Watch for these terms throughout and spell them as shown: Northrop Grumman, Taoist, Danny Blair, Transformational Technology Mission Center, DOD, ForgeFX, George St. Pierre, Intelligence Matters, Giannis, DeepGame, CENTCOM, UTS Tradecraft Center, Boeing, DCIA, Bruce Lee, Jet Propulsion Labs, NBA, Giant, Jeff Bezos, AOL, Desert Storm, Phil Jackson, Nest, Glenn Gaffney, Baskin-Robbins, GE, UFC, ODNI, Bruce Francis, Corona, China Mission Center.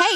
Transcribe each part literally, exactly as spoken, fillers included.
Hey,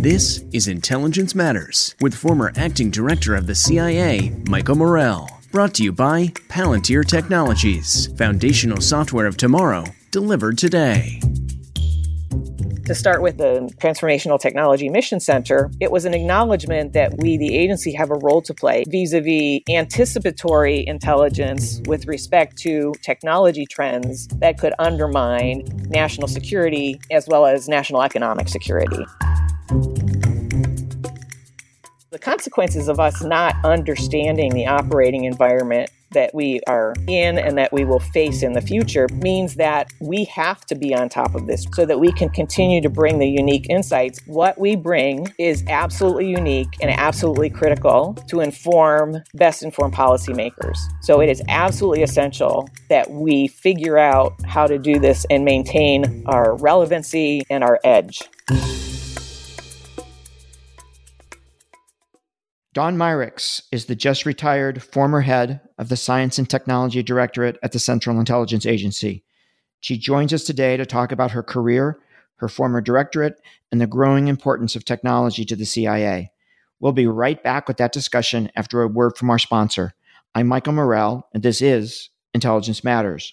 This is Intelligence Matters with former acting director of the C I A, Michael Morell. Brought to you by Palantir Technologies, foundational software of tomorrow, delivered today. To start with the Transformational Technology Mission Center, it was an acknowledgement that we, the agency, have a role to play vis-a-vis anticipatory intelligence with respect to technology trends that could undermine national security as well as national economic security. The consequences of us not understanding the operating environment that we are in and that we will face in the future means that we have to be on top of this so that we can continue to bring the unique insights. What we bring is absolutely unique and absolutely critical to inform best informed policymakers. So it is absolutely essential that we figure out how to do this and maintain our relevancy and our edge. Dawn Meyerriecks is the just-retired former head of the Science and Technology Directorate at the Central Intelligence Agency. She joins us today to talk about her career, her former directorate, and the growing importance of technology to the C I A. We'll be right back with that discussion after a word from our sponsor. I'm Michael Morell, and this is Intelligence Matters.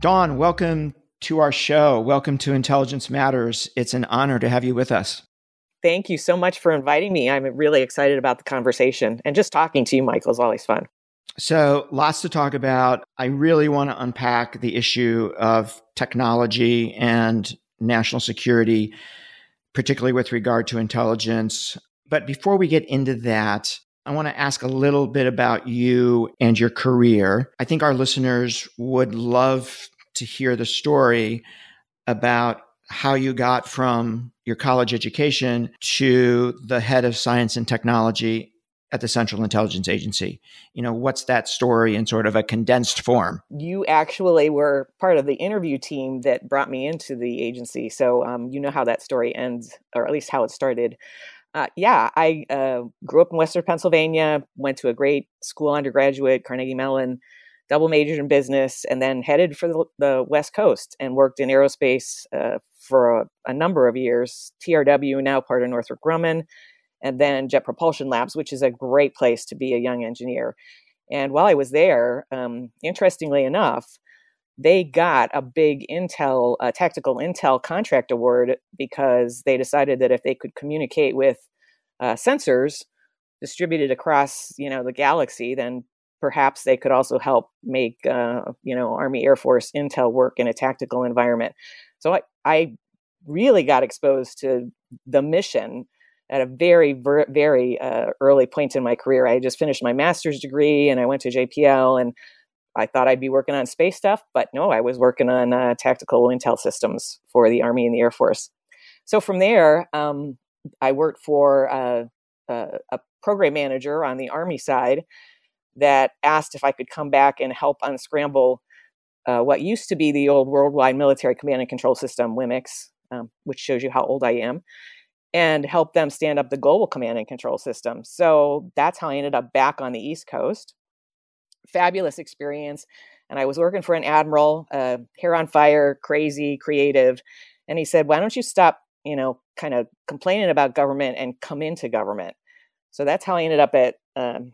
Dawn, welcome to our show. Welcome to Intelligence Matters. It's an honor to have you with us. Thank you so much for inviting me. I'm really excited about the conversation. And just talking to you, Michael, is always fun. So lots to talk about. I really want to unpack the issue of technology and national security, particularly with regard to intelligence. But before we get into that, I want to ask a little bit about you and your career. I think our listeners would love to hear the story about how you got from your college education to the head of science and technology at the Central Intelligence Agency. You know, what's that story in sort of a condensed form? You actually were part of the interview team that brought me into the agency. So um, you know how that story ends, or at least how it started. Uh, yeah, I uh, grew up in Western Pennsylvania, went to a great school undergraduate, Carnegie Mellon, double majored in business, and then headed for the, the West Coast and worked in aerospace uh, for a, a number of years, T R W, now part of Northrop Grumman, and then Jet Propulsion Labs, which is a great place to be a young engineer. And while I was there, um, interestingly enough, they got a big intel, uh, tactical intel contract award because they decided that if they could communicate with uh, sensors distributed across, you know, the galaxy, then perhaps they could also help make, uh, you know, Army Air Force intel work in a tactical environment. So I, I really got exposed to the mission at a very, ver- very uh, early point in my career. I just finished my master's degree and I went to J P L, and I thought I'd be working on space stuff, but no, I was working on uh, tactical intel systems for the Army and the Air Force. So from there, um, I worked for uh, uh, a program manager on the Army side that asked if I could come back and help unscramble uh, what used to be the old Worldwide Military Command and Control System, WIMICS, um, which shows you how old I am, and helped them stand up the global command and control system. So that's how I ended up back on the East Coast. Fabulous experience. And I was working for an admiral, uh, hair on fire, crazy, creative. And he said, why don't you stop, you know, kind of complaining about government and come into government? So that's how I ended up at um,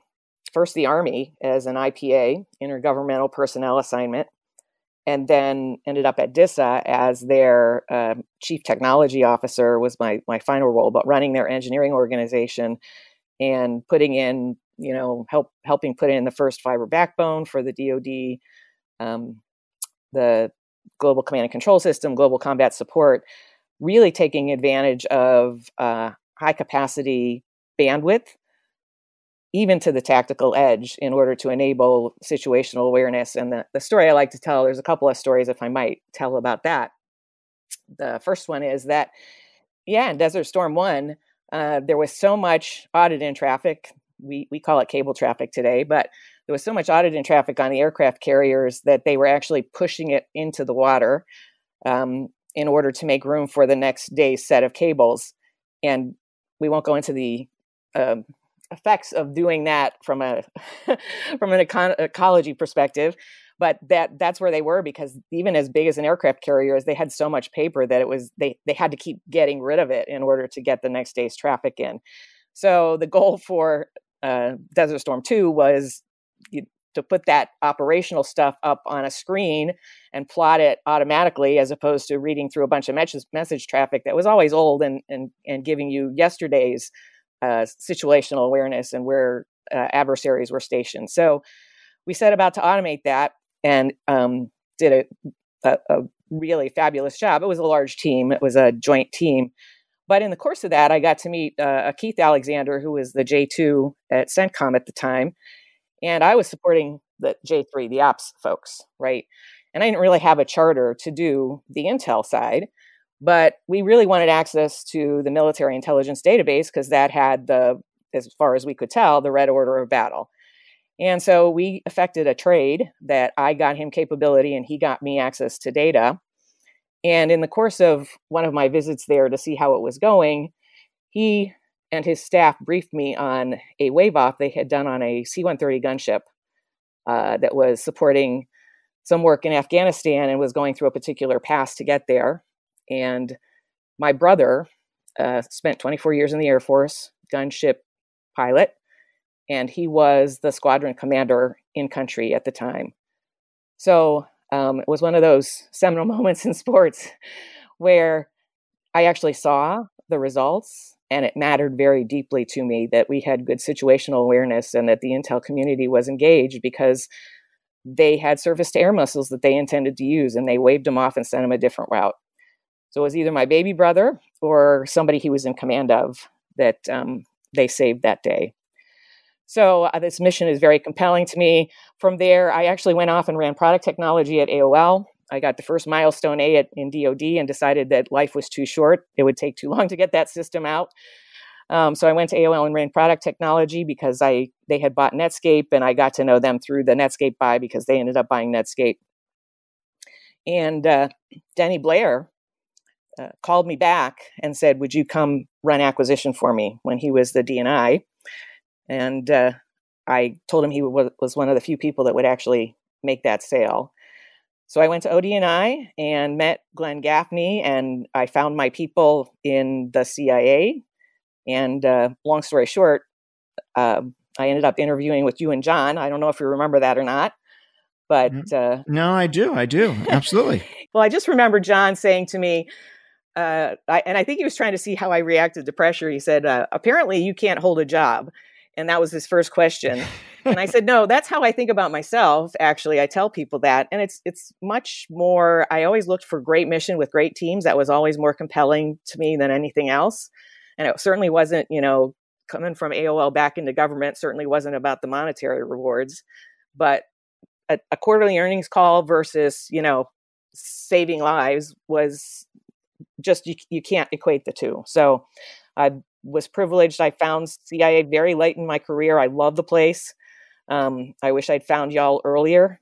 first the Army as an I P A, Intergovernmental Personnel Assignment, and then ended up at DISA as their uh, chief technology officer was my my final role, but running their engineering organization and putting in, you know, help helping put in the first fiber backbone for the D O D, um, the Global Command and Control System, Global Combat Support, really taking advantage of uh, high capacity bandwidth, even to the tactical edge, in order to enable situational awareness. And the, the story I like to tell, there's a couple of stories, if I might tell about that. The first one is that, yeah, in Desert Storm one, uh, there was so much audit-in traffic. We we call it cable traffic today, but there was so much audit-in traffic on the aircraft carriers that they were actually pushing it into the water um, in order to make room for the next day's set of cables. And we won't go into the Um, effects of doing that from a from an econ- ecology perspective, but that that's where they were, because even as big as an aircraft carrier is, they had so much paper that it was they they had to keep getting rid of it in order to get the next day's traffic in. So the goal for uh, Desert Storm two was you, to put that operational stuff up on a screen and plot it automatically, as opposed to reading through a bunch of message, message traffic that was always old and and and giving you yesterday's Uh, situational awareness and where uh, adversaries were stationed. So we set about to automate that and um, did a, a, a really fabulous job. It was a large team. It was a joint team. But in the course of that, I got to meet uh, Keith Alexander, who was the J two at CENTCOM at the time. And I was supporting the J three, the ops folks, right? And I didn't really have a charter to do the intel side. But we really wanted access to the military intelligence database because that had the, as far as we could tell, the red order of battle. And so we effected a trade that I got him capability and he got me access to data. And in the course of one of my visits there to see how it was going, he and his staff briefed me on a wave-off they had done on a C one thirty gunship uh, that was supporting some work in Afghanistan and was going through a particular pass to get there. And my brother uh, spent twenty-four years in the Air Force, gunship pilot, and he was the squadron commander in country at the time. So um, it was one of those seminal moments in sports where I actually saw the results, and it mattered very deeply to me that we had good situational awareness and that the intel community was engaged, because they had surface-to-air missiles that they intended to use, and they waved them off and sent them a different route. So it was either my baby brother or somebody he was in command of that um, they saved that day. So uh, this mission is very compelling to me. From there, I actually went off and ran product technology at A O L. I got the first milestone A at, in D O D and decided that life was too short. It would take too long to get that system out. Um, so I went to A O L and ran product technology because I they had bought Netscape, and I got to know them through the Netscape buy because they ended up buying Netscape. And uh, Danny Blair Uh, called me back and said, would you come run acquisition for me, when he was the D N I. And uh, I told him he w- was one of the few people that would actually make that sale. So I went to O D N I and met Glenn Gaffney, and I found my people in the C I A. And uh, long story short, uh, I ended up interviewing with you and John. I don't know if you remember that or not. But uh, No, I do. I do. Absolutely. Well, I just remember John saying to me, Uh, I, and I think he was trying to see how I reacted to pressure. He said, uh, apparently you can't hold a job. And that was his first question. And I said, no, that's how I think about myself. Actually, I tell people that. And it's it's much more, I always looked for great mission with great teams. That was always more compelling to me than anything else. And it certainly wasn't, you know, coming from A O L back into government, certainly wasn't about the monetary rewards. But a, a quarterly earnings call versus, you know, saving lives was just, you, you can't equate the two. So I was privileged. I found C I A very late in my career. I love the place. Um, I wish I'd found y'all earlier.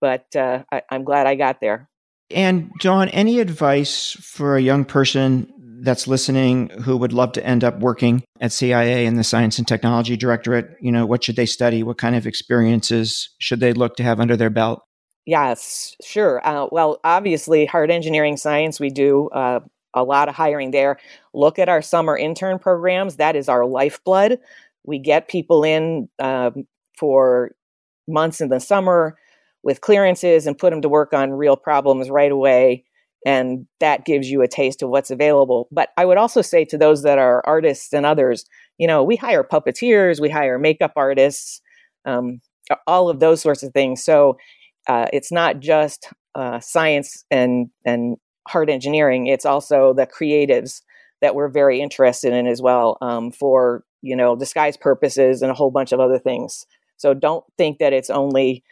but uh, I, I'm glad I got there. And Dawn, any advice for a young person that's listening who would love to end up working at C I A in the Science and Technology Directorate? You know, what should they study? What kind of experiences should they look to have under their belt? Yes, sure. Uh, well, obviously, hard engineering science, we do uh, a lot of hiring there. Look at our summer intern programs. That is our lifeblood. We get people in uh, for months in the summer with clearances and put them to work on real problems right away. And that gives you a taste of what's available. But I would also say to those that are artists and others, you know, we hire puppeteers, we hire makeup artists, um, all of those sorts of things. So uh, it's not just uh, science and, and hard engineering. It's also the creatives that we're very interested in as well um, for, you know, disguise purposes and a whole bunch of other things. So don't think that it's only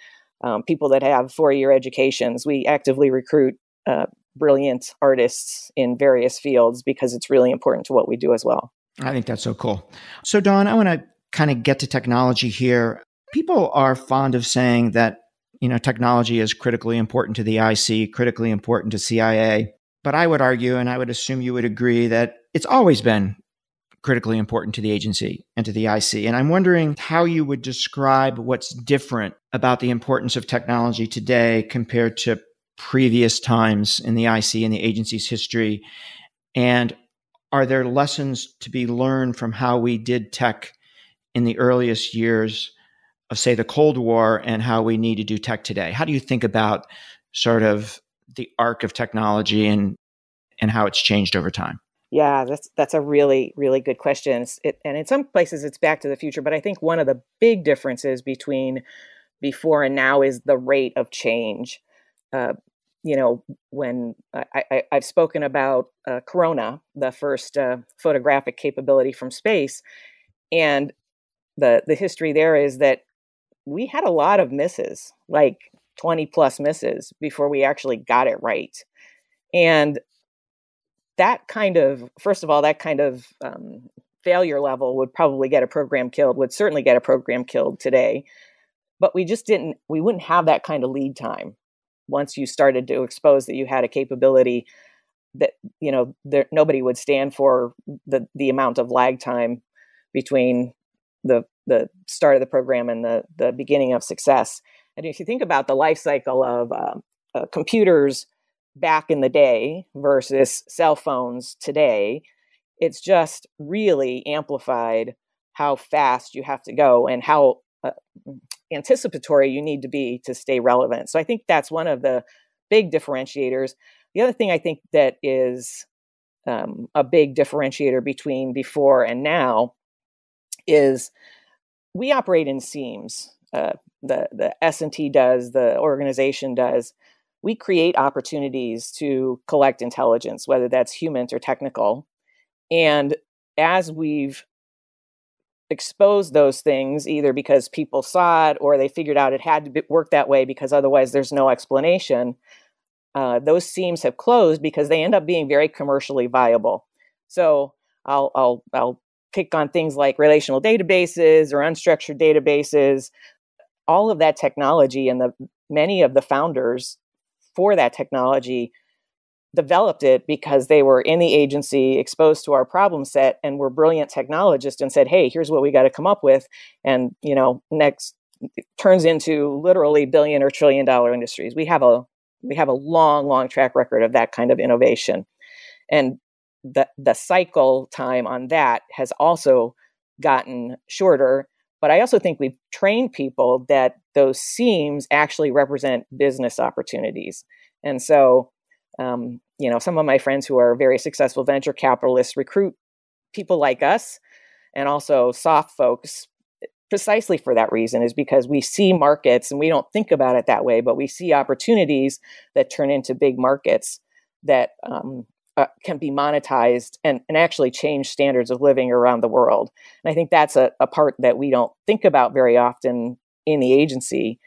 um, people that have four-year educations. We actively recruit uh, brilliant artists in various fields because it's really important to what we do as well. I think that's so cool. So Dawn, I want to kind of get to technology here. People are fond of saying that, you know, technology is critically important to the I C, critically important to C I A. But I would argue, and I would assume you would agree, that it's always been critically important to the agency and to the I C. And I'm wondering how you would describe what's different about the importance of technology today compared to previous times in the I C and the agency's history. And are there lessons to be learned from how we did tech in the earliest years of, say, the Cold War and how we need to do tech today? How do you think about sort of the arc of technology and and how it's changed over time? Yeah, that's that's a really, really good question. It's, it, and in some places, it's back to the future. But I think one of the big differences between before and now is the rate of change. Uh, you know, when I, I, I've spoken about uh, Corona, the first uh, photographic capability from space, and the the history there is that we had a lot of misses, like twenty plus misses before we actually got it right. And that kind of, first of all, that kind of um, failure level would probably get a program killed, would certainly get a program killed today. But we just didn't, we wouldn't have that kind of lead time once you started to expose that you had a capability that, you know, there, nobody would stand for the, the amount of lag time between the the start of the program and the, the beginning of success. And if you think about the life cycle of uh, uh, computers back in the day versus cell phones today, it's just really amplified how fast you have to go and how uh, anticipatory you need to be to stay relevant. So I think that's one of the big differentiators. The other thing I think that is um, a big differentiator between before and now is we operate in seams. Uh, the the S and T does, the organization does. We create opportunities to collect intelligence, whether that's human or technical. And as we've exposed those things, either because people saw it or they figured out it had to work that way because otherwise there's no explanation, uh, those seams have closed because they end up being very commercially viable. So I'll I'll I'll pick on things like relational databases or unstructured databases. All of that technology and the many of the founders for that technology developed it because they were in the agency, exposed to our problem set, and were brilliant technologists and said, hey, here's what we got to come up with. And, you know, next it turns into literally billion or trillion dollar industries. We have a we have a long, long track record of that kind of innovation. And the the cycle time on that has also gotten shorter. But I also think we've trained people that those seams actually represent business opportunities. And so, um, you know, some of my friends who are very successful venture capitalists recruit people like us and also soft folks precisely for that reason, is because we see markets and we don't think about it that way, but we see opportunities that turn into big markets that um, uh, can be monetized and, and actually change standards of living around the world. And I think that's a, a part that we don't think about very often in the agency,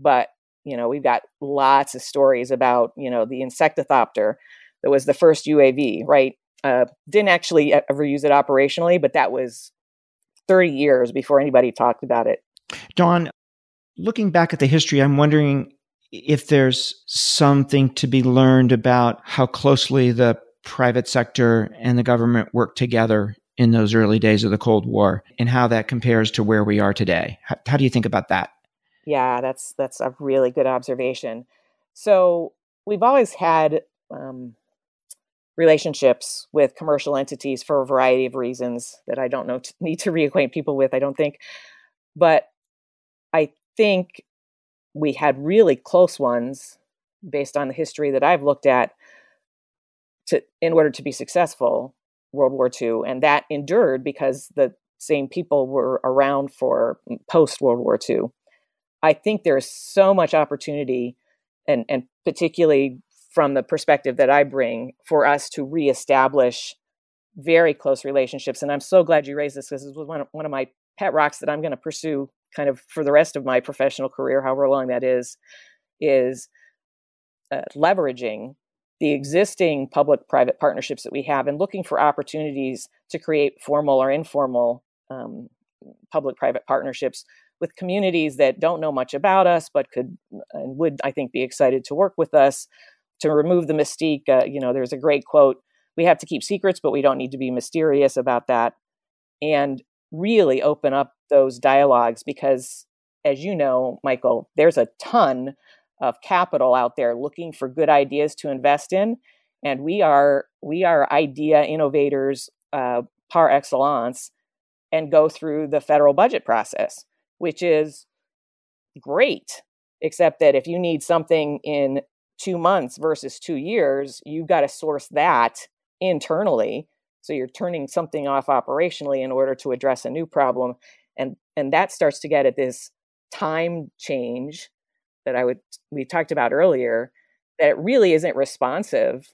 but you know, we've got lots of stories about, you know, the insectothopter that was the first U A V, right? Uh, didn't actually ever use it operationally, but that was thirty years before anybody talked about it. Dawn, looking back at the history, I'm wondering if there's something to be learned about how closely the private sector and the government worked together in those early days of the Cold War and how that compares to where we are today. How, how do you think about that? Yeah, that's that's a really good observation. So we've always had um, relationships with commercial entities for a variety of reasons that I don't know t- need to reacquaint people with, I don't think. But I think we had really close ones based on the history that I've looked at to, in order to be successful, World War Two. And that endured because the same people were around for post-World War Two. I think there is so much opportunity, and, and particularly from the perspective that I bring, for us to reestablish very close relationships. And I'm so glad you raised this, because this was one of, one of my pet rocks that I'm going to pursue kind of for the rest of my professional career, however long that is, is uh, leveraging the existing public-private partnerships that we have and looking for opportunities to create formal or informal um, public-private partnerships with communities that don't know much about us, but could and would, I think, be excited to work with us to remove the mystique. Uh, you know, there's a great quote, we have to keep secrets, but we don't need to be mysterious about that. And really open up those dialogues because, as you know, Michael, there's a ton of capital out there looking for good ideas to invest in. And we are we are idea innovators uh, par excellence, and go through the federal budget process, which is great, except that if you need something in two months versus two years, you've got to source that internally. So you're turning something off operationally in order to address a new problem. And, and that starts to get at this time change that I would we talked about earlier, that it really isn't responsive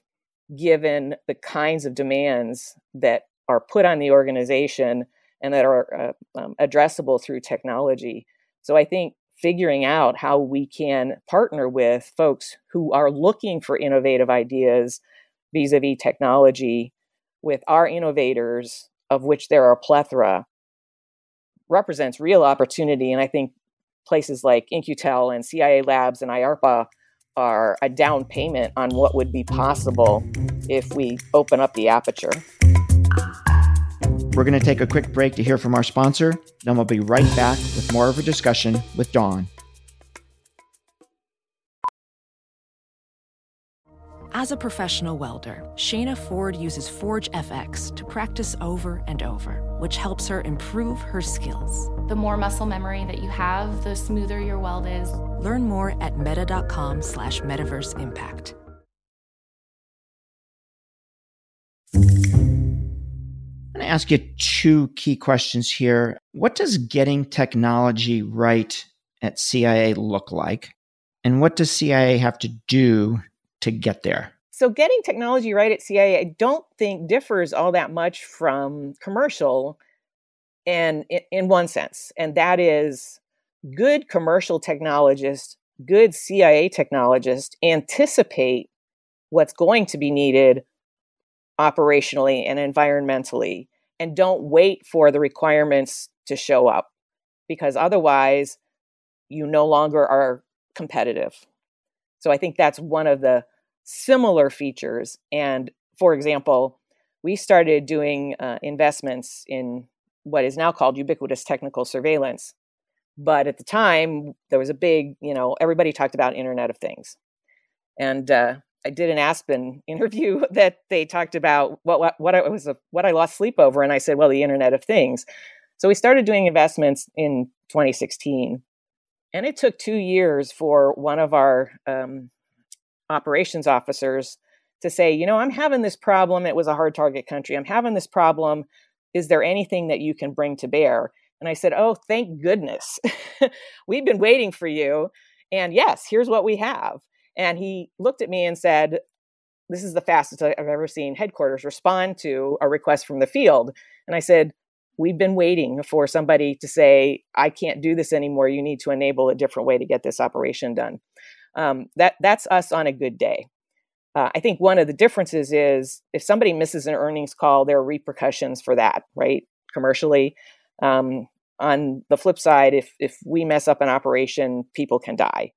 given the kinds of demands that are put on the organization and that are uh, um, addressable through technology. So I think figuring out how we can partner with folks who are looking for innovative ideas vis-a-vis technology with our innovators, of which there are a plethora, represents real opportunity. And I think places like In-Q-Tel and C I A Labs and I A R P A are a down payment on what would be possible if we open up the aperture. We're going to take a quick break to hear from our sponsor, then we'll be right back with more of a discussion with Dawn. As a professional welder, Shayna Ford uses ForgeFX to practice over and over, which helps her improve her skills. The more muscle memory that you have, the smoother your weld is. Learn more at meta.com slash metaverse impact. I'm going to ask you two key questions here. What does getting technology right at C I A look like? And what does C I A have to do to get there? So getting technology right at C I A, I don't think differs all that much from commercial and in, in one sense. And that is good commercial technologists, good C I A technologists anticipate what's going to be needed operationally and environmentally, and don't wait for the requirements to show up, because otherwise you no longer are competitive. So I think that's one of the similar features. And for example, we started doing uh, investments in what is now called ubiquitous technical surveillance. But at the time, there was a big, you know, everybody talked about Internet of Things. And uh, I did an Aspen interview that they talked about what, what, what I was a, what I lost sleep over, and I said, well, the Internet of Things. So we started doing investments in twenty sixteen, and it took two years for one of our um, operations officers to say, you know, I'm having this problem. It was a hard target country. I'm having this problem. Is there anything that you can bring to bear? And I said, oh, thank goodness. We've been waiting for you. And yes, here's what we have. And he looked at me and said, this is the fastest I've ever seen headquarters respond to a request from the field. And I said, we've been waiting for somebody to say, I can't do this anymore. You need to enable a different way to get this operation done. Um, that that's us on a good day. Uh, I think one of the differences is if somebody misses an earnings call, there are repercussions for that, right? Commercially. Um, on the flip side, if if we mess up an operation, people can die.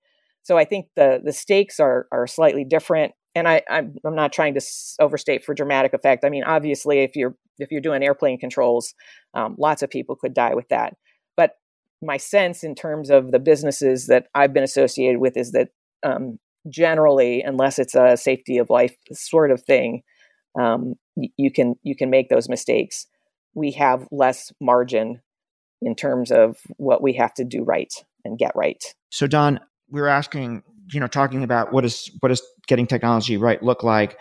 So I think the the stakes are are slightly different. And I, I'm, I'm not trying to overstate for dramatic effect. I mean, obviously, if you're if you're doing airplane controls, um, lots of people could die with that. But my sense in terms of the businesses that I've been associated with is that um, generally, unless it's a safety of life sort of thing, um, you can you can make those mistakes. We have less margin in terms of what we have to do right and get right. So, Don, we were asking, you know, talking about what is what is getting technology right look like,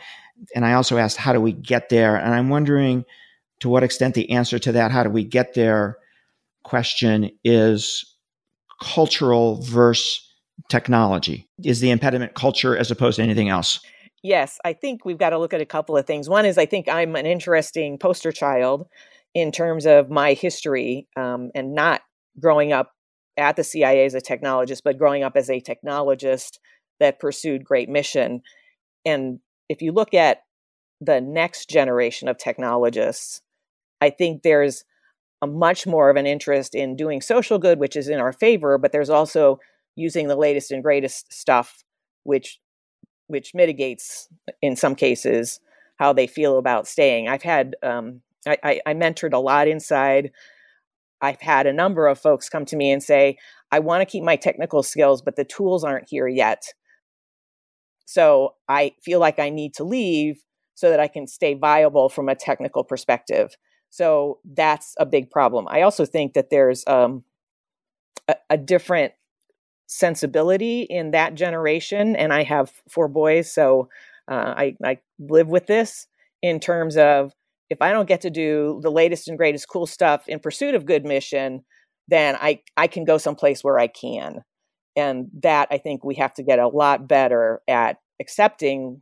and I also asked, how do we get there? And I'm wondering to what extent the answer to that, how do we get there, question is cultural versus technology. Is the impediment culture as opposed to anything else? Yes, I think we've got to look at a couple of things. One is I think I'm an interesting poster child in terms of my history um, and not growing up at the C I A as a technologist, but growing up as a technologist that pursued great mission. And if you look at the next generation of technologists, I think there's a much more of an interest in doing social good, which is in our favor, but there's also using the latest and greatest stuff, which which mitigates, in some cases, how they feel about staying. I've had, um, I, I, I mentored a lot inside. I've had a number of folks come to me and say, I want to keep my technical skills, but the tools aren't here yet. So I feel like I need to leave so that I can stay viable from a technical perspective. So that's a big problem. I also think that there's um, a, a different sensibility in that generation. And I have four boys, so uh, I, I live with this in terms of, if I don't get to do the latest and greatest cool stuff in pursuit of good mission, then I, I can go someplace where I can. And that, I think we have to get a lot better at accepting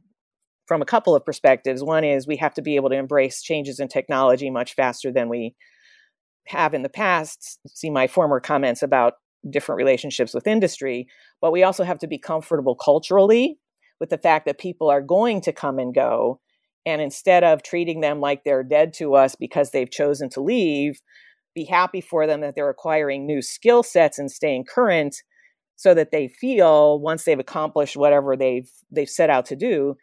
from a couple of perspectives. One is we have to be able to embrace changes in technology much faster than we have in the past. See my former comments about different relationships with industry, but we also have to be comfortable culturally with the fact that people are going to come and go. And instead of treating them like they're dead to us because they've chosen to leave, be happy for them that they're acquiring new skill sets and staying current so that they feel, once they've accomplished whatever they've they've set out to do,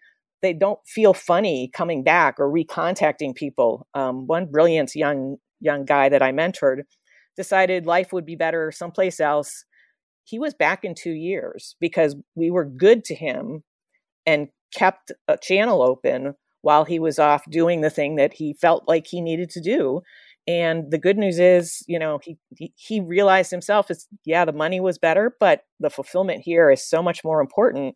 they don't feel funny coming back or recontacting people. Um, one brilliant young young guy that I mentored decided life would be better someplace else. He was back in two years because we were good to him and kept a channel open while he was off doing the thing that he felt like he needed to do. And the good news is, you know, he he, he realized himself is, yeah, the money was better, but the fulfillment here is so much more important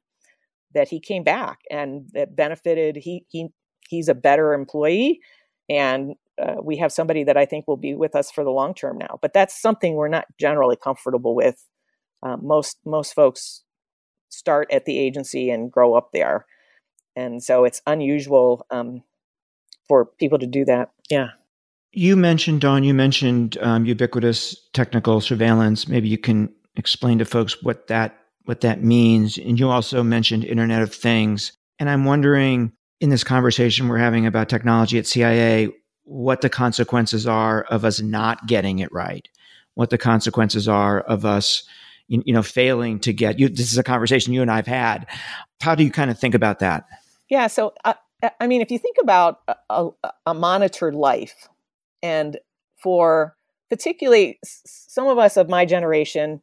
that he came back, and it benefited. He he he's a better employee, and uh, we have somebody that I think will be with us for the long term now. But that's something we're not generally comfortable with. Uh, most most folks start at the agency and grow up there. And so it's unusual um, for people to do that. Yeah. You mentioned, Dawn, you mentioned um, ubiquitous technical surveillance. Maybe you can explain to folks what that what that means. And you also mentioned Internet of Things. And I'm wondering, in this conversation we're having about technology at C I A, what the consequences are of us not getting it right, what the consequences are of us you, you know, failing to get you. This is a conversation you and I've had. How do you kind of think about that? Yeah. So, uh, I mean, if you think about a, a monitored life, and for particularly some of us of my generation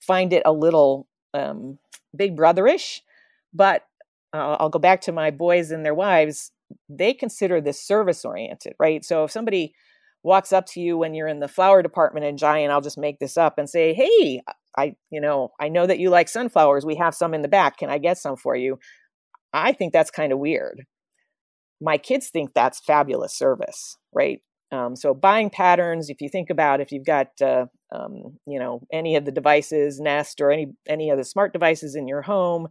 find it a little um, big brotherish, but uh, I'll go back to my boys and their wives. They consider this service oriented, right? So if somebody walks up to you when you're in the flower department in Giant, I'll just make this up and say, hey, I, you know, I know that you like sunflowers. We have some in the back. Can I get some for you? I think that's kind of weird. My kids think that's fabulous service, right? Um, so buying patterns, if you think about, if you've got, uh, um, you know, any of the devices, Nest or any, any of the smart devices in your home,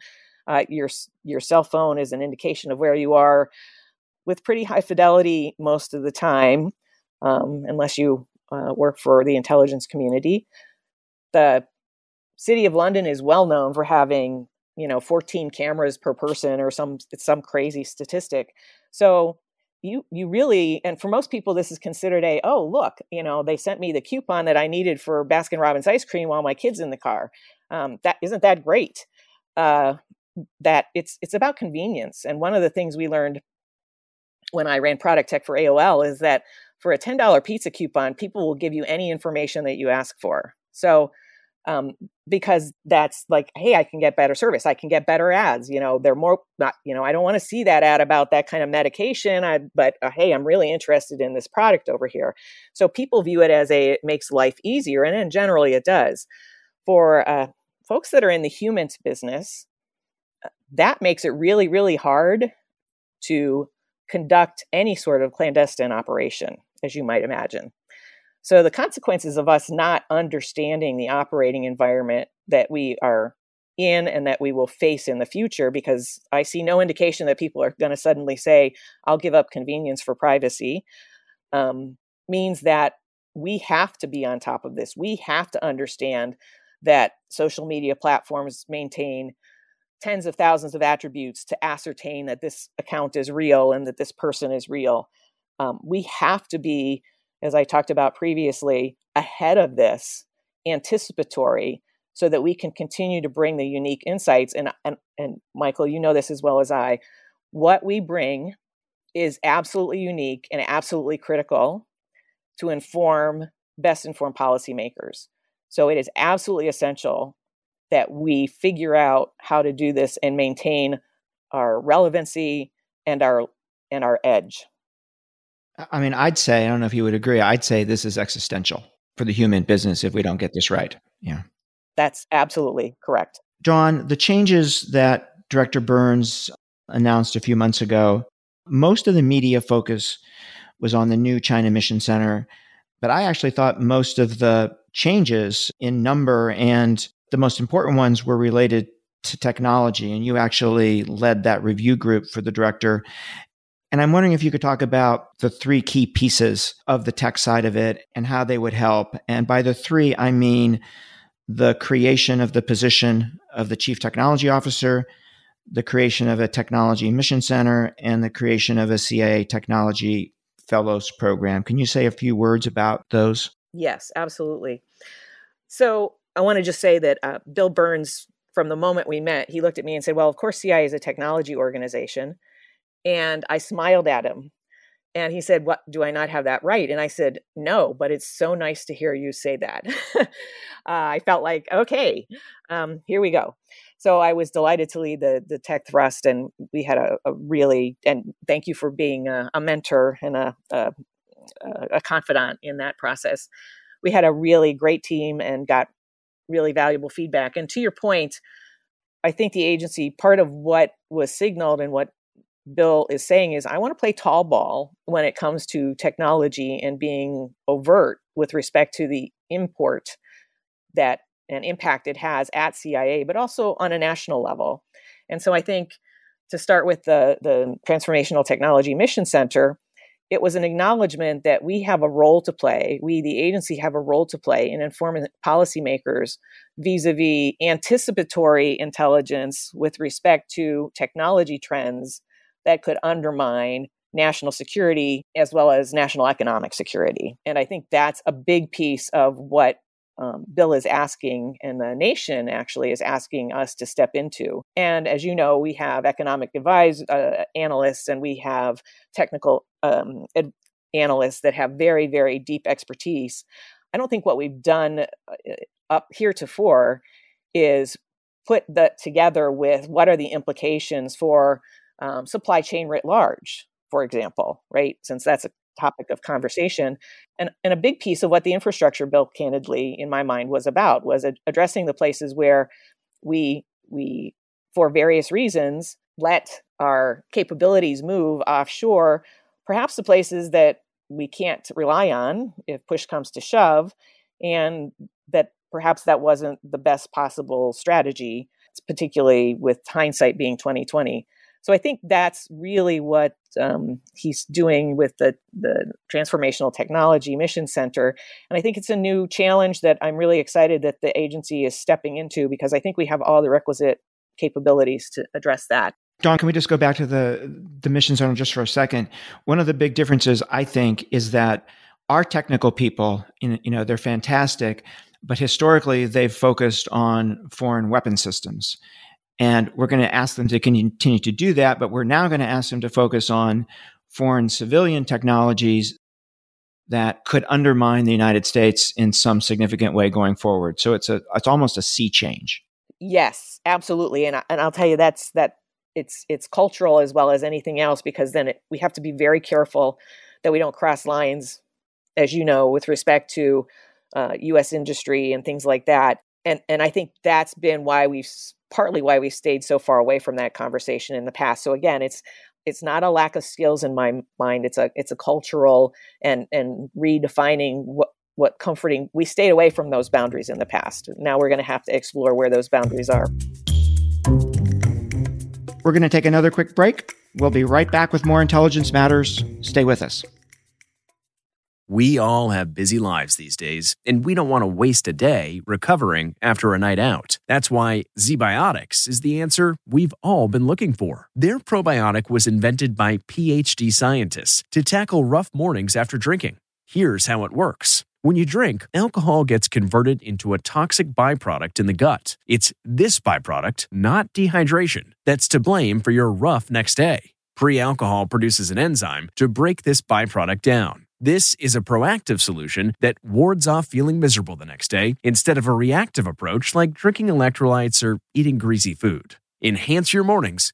uh, your, your cell phone is an indication of where you are with pretty high fidelity most of the time. Um, unless you uh, work for the intelligence community. The City of London is well known for having, you know, fourteen cameras per person or some some crazy statistic. So you you really, and for most people, this is considered a, oh, look, you know, they sent me the coupon that I needed for Baskin-Robbins ice cream while my kid's in the car. Um, that isn't that great? Uh, that it's it's about convenience. And one of the things we learned when I ran product tech for A O L is that for a ten dollar pizza coupon, people will give you any information that you ask for. So um, because that's like, hey, I can get better service. I can get better ads. You know, they're more not, you know, I don't want to see that ad about that kind of medication, I, but uh, hey, I'm really interested in this product over here. So people view it as a, it makes life easier. And then generally it does. For uh, folks that are in the humans business, that makes it really, really hard to conduct any sort of clandestine operation, as you might imagine. So the consequences of us not understanding the operating environment that we are in and that we will face in the future, because I see no indication that people are going to suddenly say, I'll give up convenience for privacy, um, means that we have to be on top of this. We have to understand that social media platforms maintain tens of thousands of attributes to ascertain that this account is real and that this person is real. Um, we have to be, as I talked about previously, ahead of this, anticipatory, so that we can continue to bring the unique insights. And, and, and Michael, you know this as well as I, what we bring is absolutely unique and absolutely critical to inform, best informed policymakers. So it is absolutely essential that we figure out how to do this and maintain our relevancy and our and our edge. I mean, I'd say, I don't know if you would agree, I'd say this is existential for the human business if we don't get this right. Yeah. That's absolutely correct. Dawn, the changes that Director Burns announced a few months ago, most of the media focus was on the new China Mission Center, but I actually thought most of the changes in number and the most important ones were related to technology, and you actually led that review group for the director. And I'm wondering if you could talk about the three key pieces of the tech side of it and how they would help. And by the three, I mean the creation of the position of the chief technology officer, the creation of a technology mission center, and the creation of a C I A technology fellows program. Can you say a few words about those? Yes, absolutely. So I want to just say that uh, Bill Burns, from the moment we met, he looked at me and said, well, of course, C I A is a technology organization. And I smiled at him. And he said, what, do I not have that right? And I said, no, but it's so nice to hear you say that. uh, I felt like, okay, um, here we go. So I was delighted to lead the the tech thrust. And we had a, a really, and thank you for being a, a mentor and a, a, a confidant in that process. We had a really great team and got really valuable feedback. And to your point, I think the agency, part of what was signaled and what Bill is saying is, I want to play tall ball when it comes to technology and being overt with respect to the import that and impact it has at C I A, but also on a national level. And so I think to start with the, the Transformational Technology Mission Center, it was an acknowledgement that we have a role to play. We, the agency, have a role to play in informing policymakers vis-a-vis anticipatory intelligence with respect to technology trends that could undermine national security as well as national economic security. And I think that's a big piece of what um, Bill is asking, and the nation actually is asking us to step into. And as you know, we have economic advice uh, analysts, and we have technical um, ad- analysts that have very, very deep expertise. I don't think what we've done up heretofore is put that together with what are the implications for Um, supply chain writ large, for example, right? Since that's a topic of conversation. And, and a big piece of what the infrastructure bill, candidly, in my mind, was about was ad- addressing the places where we, we, for various reasons, let our capabilities move offshore, perhaps the places that we can't rely on if push comes to shove, and that perhaps that wasn't the best possible strategy, particularly with hindsight being twenty twenty. So I think that's really what um, he's doing with the, the Transformational Technology Mission Center. And I think it's a new challenge that I'm really excited that the agency is stepping into, because I think we have all the requisite capabilities to address that. Dawn, can we just go back to the, the mission zone just for a second? One of the big differences, I think, is that our technical people, you know, they're fantastic, but historically they've focused on foreign weapon systems. And we're going to ask them to continue to do that, but we're now going to ask them to focus on foreign civilian technologies that could undermine the United States in some significant way going forward. So it's a it's almost a sea change. Yes, absolutely. And I, and I'll tell you that's that it's it's cultural as well as anything else, because then it, we have to be very careful that we don't cross lines, as you know, with respect to uh, U S industry and things like that. And and I think that's been why we've partly why we've stayed so far away from that conversation in the past. So again, it's it's not a lack of skills in my mind. It's a it's a cultural and and redefining what what comforting. We stayed away from those boundaries in the past. Now we're going to have to explore where those boundaries are. We're going to take another quick break. We'll be right back with more Intelligence Matters. Stay with us. We all have busy lives these days, and we don't want to waste a day recovering after a night out. That's why ZBiotics is the answer we've all been looking for. Their probiotic was invented by PhD scientists to tackle rough mornings after drinking. Here's how it works. When you drink, alcohol gets converted into a toxic byproduct in the gut. It's this byproduct, not dehydration, that's to blame for your rough next day. Pre-alcohol produces an enzyme to break this byproduct down. This is a proactive solution that wards off feeling miserable the next day instead of a reactive approach like drinking electrolytes or eating greasy food. Enhance your mornings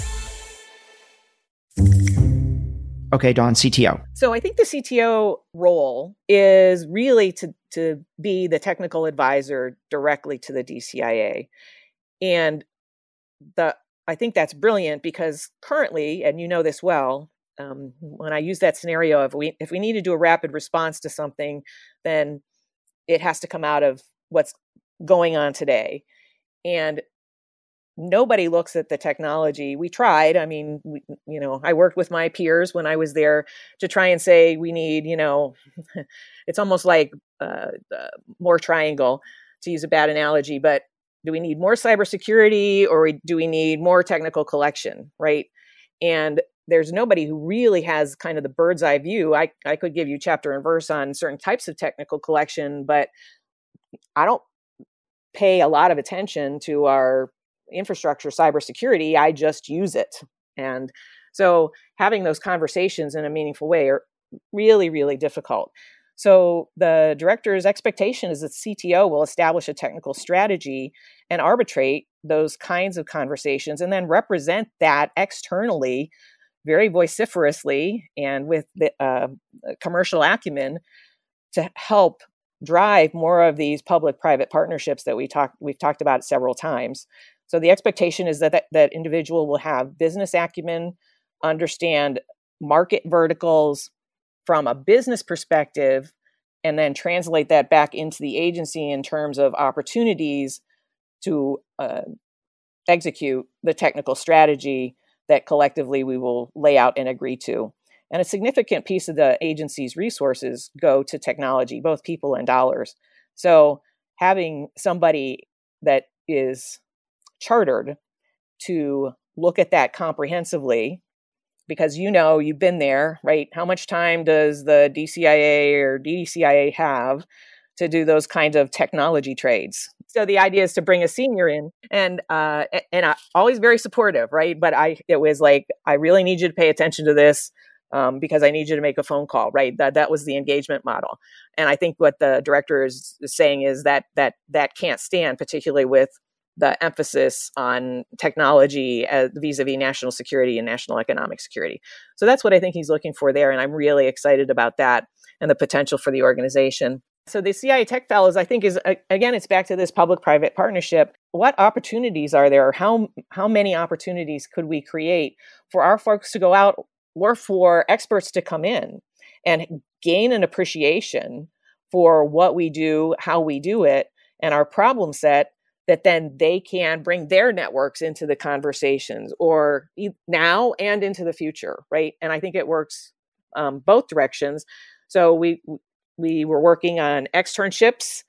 Okay, Dawn, C T O. So I think the C T O role is really to, to be the technical advisor directly to the D C I A. And the I think that's brilliant because currently, and you know this well, um, when I use that scenario of we if we need to do a rapid response to something, then it has to come out of what's going on today. And nobody looks at the technology. We tried. I mean, we, you know, I worked with my peers when I was there to try and say we need, you know, it's almost like uh, uh, more triangle, to use a bad analogy. But do we need more cybersecurity or we, do we need more technical collection, right? And there's nobody who really has kind of the bird's eye view. I, I could give you chapter and verse on certain types of technical collection, but I don't pay a lot of attention to our infrastructure, cybersecurity. I just use it. And so having those conversations in a meaningful way are really, really difficult. So the director's expectation is that C T O will establish a technical strategy and arbitrate those kinds of conversations and then represent that externally very vociferously and with the uh, commercial acumen to help drive more of these public-private partnerships that we talk, we've talked about several times. So the expectation is that, that that individual will have business acumen, understand market verticals from a business perspective, and then translate that back into the agency in terms of opportunities to uh, execute the technical strategy that collectively we will lay out and agree to. And a significant piece of the agency's resources go to technology, both people and dollars. So having somebody that is chartered to look at that comprehensively, because you know you've been there, right? How much time does the D C I A or D C I A have to do those kinds of technology trades? So the idea is to bring a senior in, and uh, and I, always very supportive, right? But I it was like, I really need you to pay attention to this. Um, because I need you to make a phone call, right? That that was the engagement model. And I think what the director is saying is that that that can't stand, particularly with the emphasis on technology as vis-a-vis national security and national economic security. So that's what I think he's looking for there. And I'm really excited about that and the potential for the organization. So the C I A Tech Fellows, I think, is, again, it's back to this public-private partnership. What opportunities are there? How how many opportunities could we create for our folks to go out or for experts to come in and gain an appreciation for what we do, how we do it, and our problem set, that then they can bring their networks into the conversations, or now and into the future, right? And I think it works um, both directions. So we we were working on externships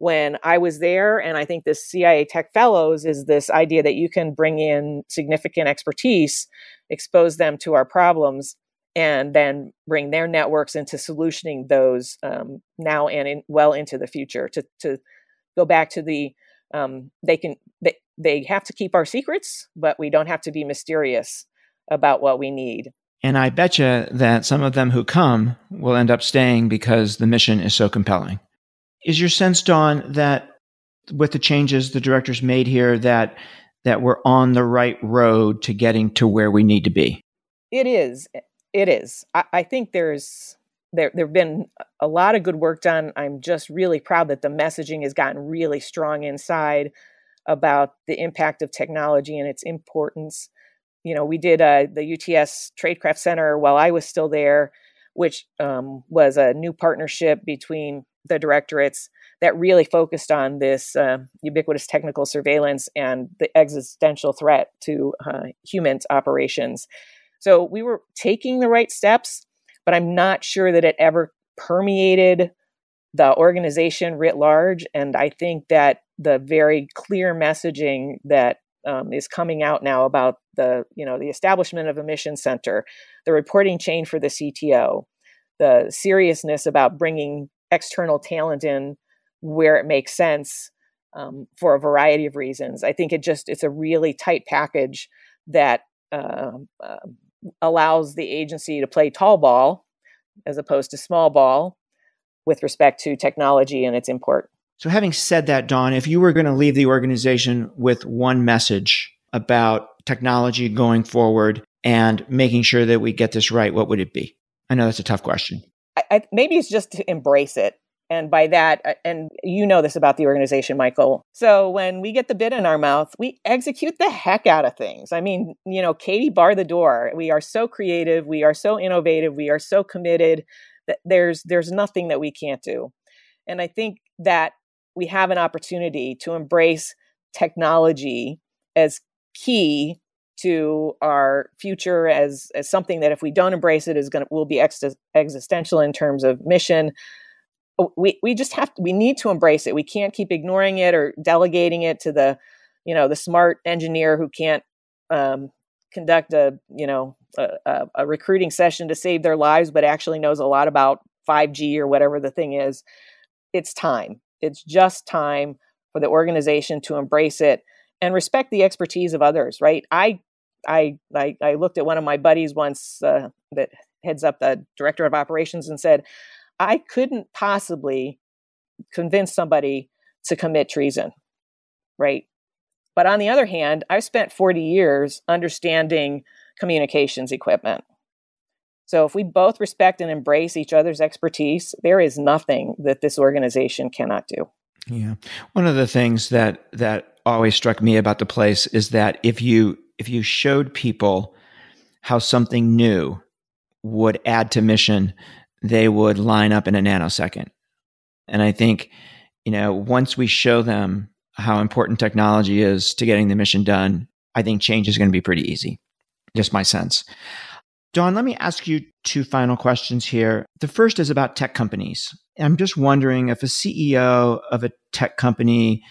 when I was there, and I think this C I A Tech Fellows is this idea that you can bring in significant expertise, expose them to our problems, and then bring their networks into solutioning those um, now and in, well into the future. To to go back to the, um, they can they, they have to keep our secrets, but we don't have to be mysterious about what we need. And I betcha that some of them who come will end up staying because the mission is so compelling. Is your sense, Dawn, that with the changes the director's made here, that that we're on the right road to getting to where we need to be? It is. It is. I, I think there's there there have been a lot of good work done. I'm just really proud that the messaging has gotten really strong inside about the impact of technology and its importance. You know, we did uh, the U T S Tradecraft Center while I was still there, which um, was a new partnership between the directorates that really focused on this uh, ubiquitous technical surveillance and the existential threat to uh, human operations. So we were taking the right steps, but I'm not sure that it ever permeated the organization writ large. And I think that the very clear messaging that um, is coming out now about the, you know, the establishment of a mission center, the reporting chain for the C T O, the seriousness about bringing external talent in where it makes sense um, for a variety of reasons. I think it just, it's a really tight package that uh, uh, allows the agency to play tall ball as opposed to small ball with respect to technology and its import. So having said that, Dawn, if you were going to leave the organization with one message about technology going forward and making sure that we get this right, what would it be? I know that's a tough question. I, maybe it's just to embrace it. And by that, and you know this about the organization, Michael. So when we get the bit in our mouth, we execute the heck out of things. I mean, you know, Katie, bar the door. We are so creative. We are so innovative. We are so committed that there's there's nothing that we can't do. And I think that we have an opportunity to embrace technology as key to our future, as as something that if we don't embrace it is going to will be ex- existential in terms of mission. We we just have to, we need to embrace it. We can't keep ignoring it or delegating it to the, you know, the smart engineer who can't um, conduct a you know a, a recruiting session to save their lives, but actually knows a lot about five G or whatever the thing is. It's time. It's just time for the organization to embrace it and respect the expertise of others. Right? I. I, I I looked at one of my buddies once uh, that heads up the director of operations and said, I couldn't possibly convince somebody to commit treason, right? But on the other hand, I spent forty years understanding communications equipment. So if we both respect and embrace each other's expertise, there is nothing that this organization cannot do. Yeah. One of the things that that always struck me about the place is that if you If you showed people how something new would add to mission, they would line up in a nanosecond. And I think, you know, once we show them how important technology is to getting the mission done, I think change is going to be pretty easy. just my sense. Dawn, let me ask you two final questions here. The first is about tech companies. I'm just wondering if a C E O of a tech company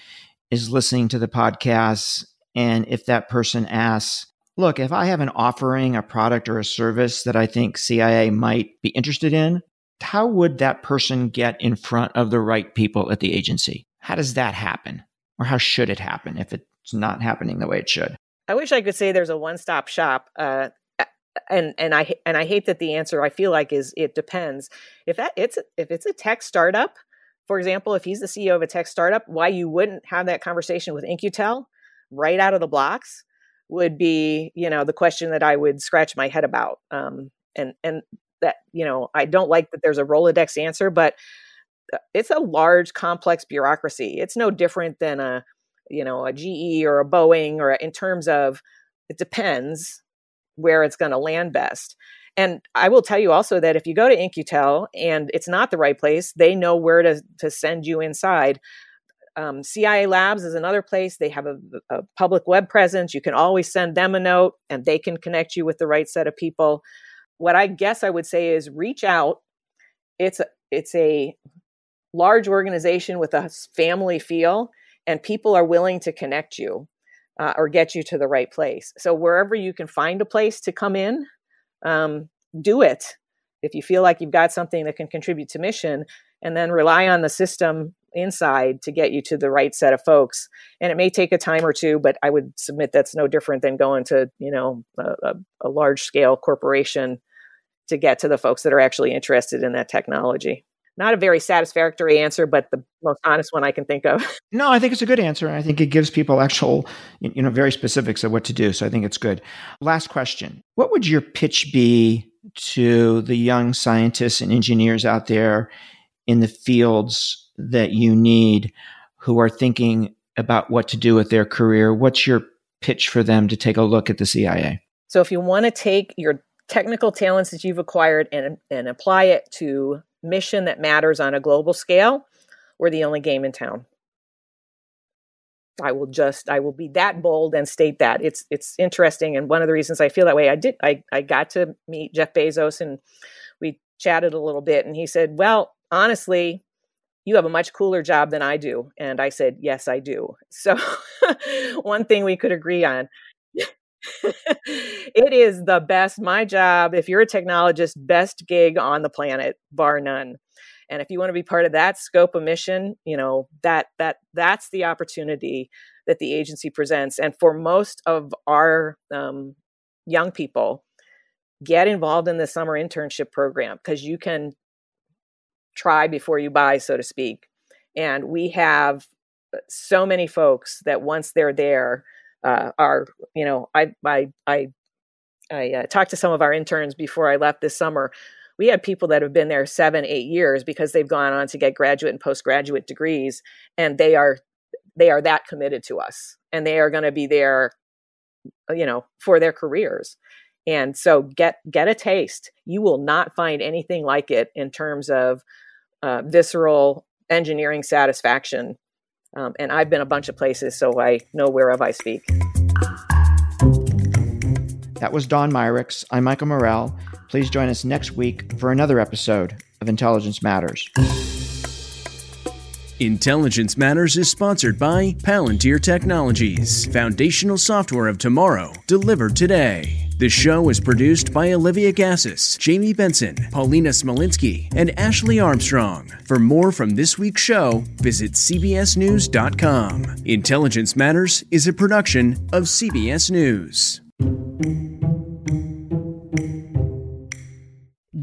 is listening to the podcast, and if that person asks, look, if I have an offering, a product, or a service that I think C I A might be interested in, how would that person get in front of the right people at the agency? How does that happen? Or how should it happen if it's not happening the way it should? I wish I could say there's a one-stop shop. Uh, and and I and I hate that the answer I feel like is it depends. If that it's if it's a tech startup, for example, if he's the C E O of a tech startup, why you wouldn't have that conversation with In-Q-Tel right out of the blocks would be, you know, the question that I would scratch my head about. Um, and and that, you know, I don't like that there's a Rolodex answer, but it's a large, complex bureaucracy. It's no different than a, you know, a G E or a Boeing, or a, in terms of it depends where it's going to land best. And I will tell you also that if you go to In-Q-Tel and it's not the right place, they know where to, to send you inside. Um, C I A Labs is another place. They have a, a public web presence. You can always send them a note and they can connect you with the right set of people. What I guess I would say is reach out. It's a, it's a large organization with a family feel, and people are willing to connect you uh, or get you to the right place. So wherever you can find a place to come in, um, do it. If you feel like you've got something that can contribute to mission, and then rely on the system inside to get you to the right set of folks. And it may take a time or two, but I would submit that's no different than going to, you know, a, a large scale corporation to get to the folks that are actually interested in that technology. Not a very satisfactory answer, but the most honest one I can think of. No, I think it's a good answer. And I think it gives people actual, you know, very specifics of what to do. So I think it's good. Last question. What would your pitch be to the young scientists and engineers out there in the fields that you need who are thinking about what to do with their career? What's your pitch for them to take a look at the C I A? So if you want to take your technical talents that you've acquired and, and apply it to mission that matters on a global scale, we're the only game in town. I will just, I will be that bold and state that. It's it's interesting. And one of the reasons I feel that way, I did, I, I got to meet Jeff Bezos and we chatted a little bit, and he said, well, honestly, you have a much cooler job than I do. And I said, yes, I do. So one thing we could agree on, it is the best, my job, if you're a technologist, best gig on the planet, bar none. And if you want to be part of that scope of mission, you know, that, that, that's the opportunity that the agency presents. And for most of our um, young people, get involved in the summer internship program, because you can try before you buy, so to speak. And we have so many folks that once they're there, Uh, our, you know, I, I, I, I uh, talked to some of our interns before I left this summer. We had people that have been there seven, eight years because they've gone on to get graduate and postgraduate degrees, and they are, they are that committed to us, and they are going to be there, you know, for their careers. And so get, get a taste. You will not find anything like it in terms of uh, visceral engineering satisfaction. Um, and I've been a bunch of places, so I know whereof I speak. That was Dawn Meyerriecks. I'm Michael Morell. Please join us next week for another episode of Intelligence Matters. Intelligence Matters is sponsored by Palantir Technologies, foundational software of tomorrow, delivered today. The show is produced by Olivia Gassis, Jamie Benson, Paulina Smolinski, and Ashley Armstrong. For more from this week's show, visit c b s news dot com. Intelligence Matters is a production of C B S News.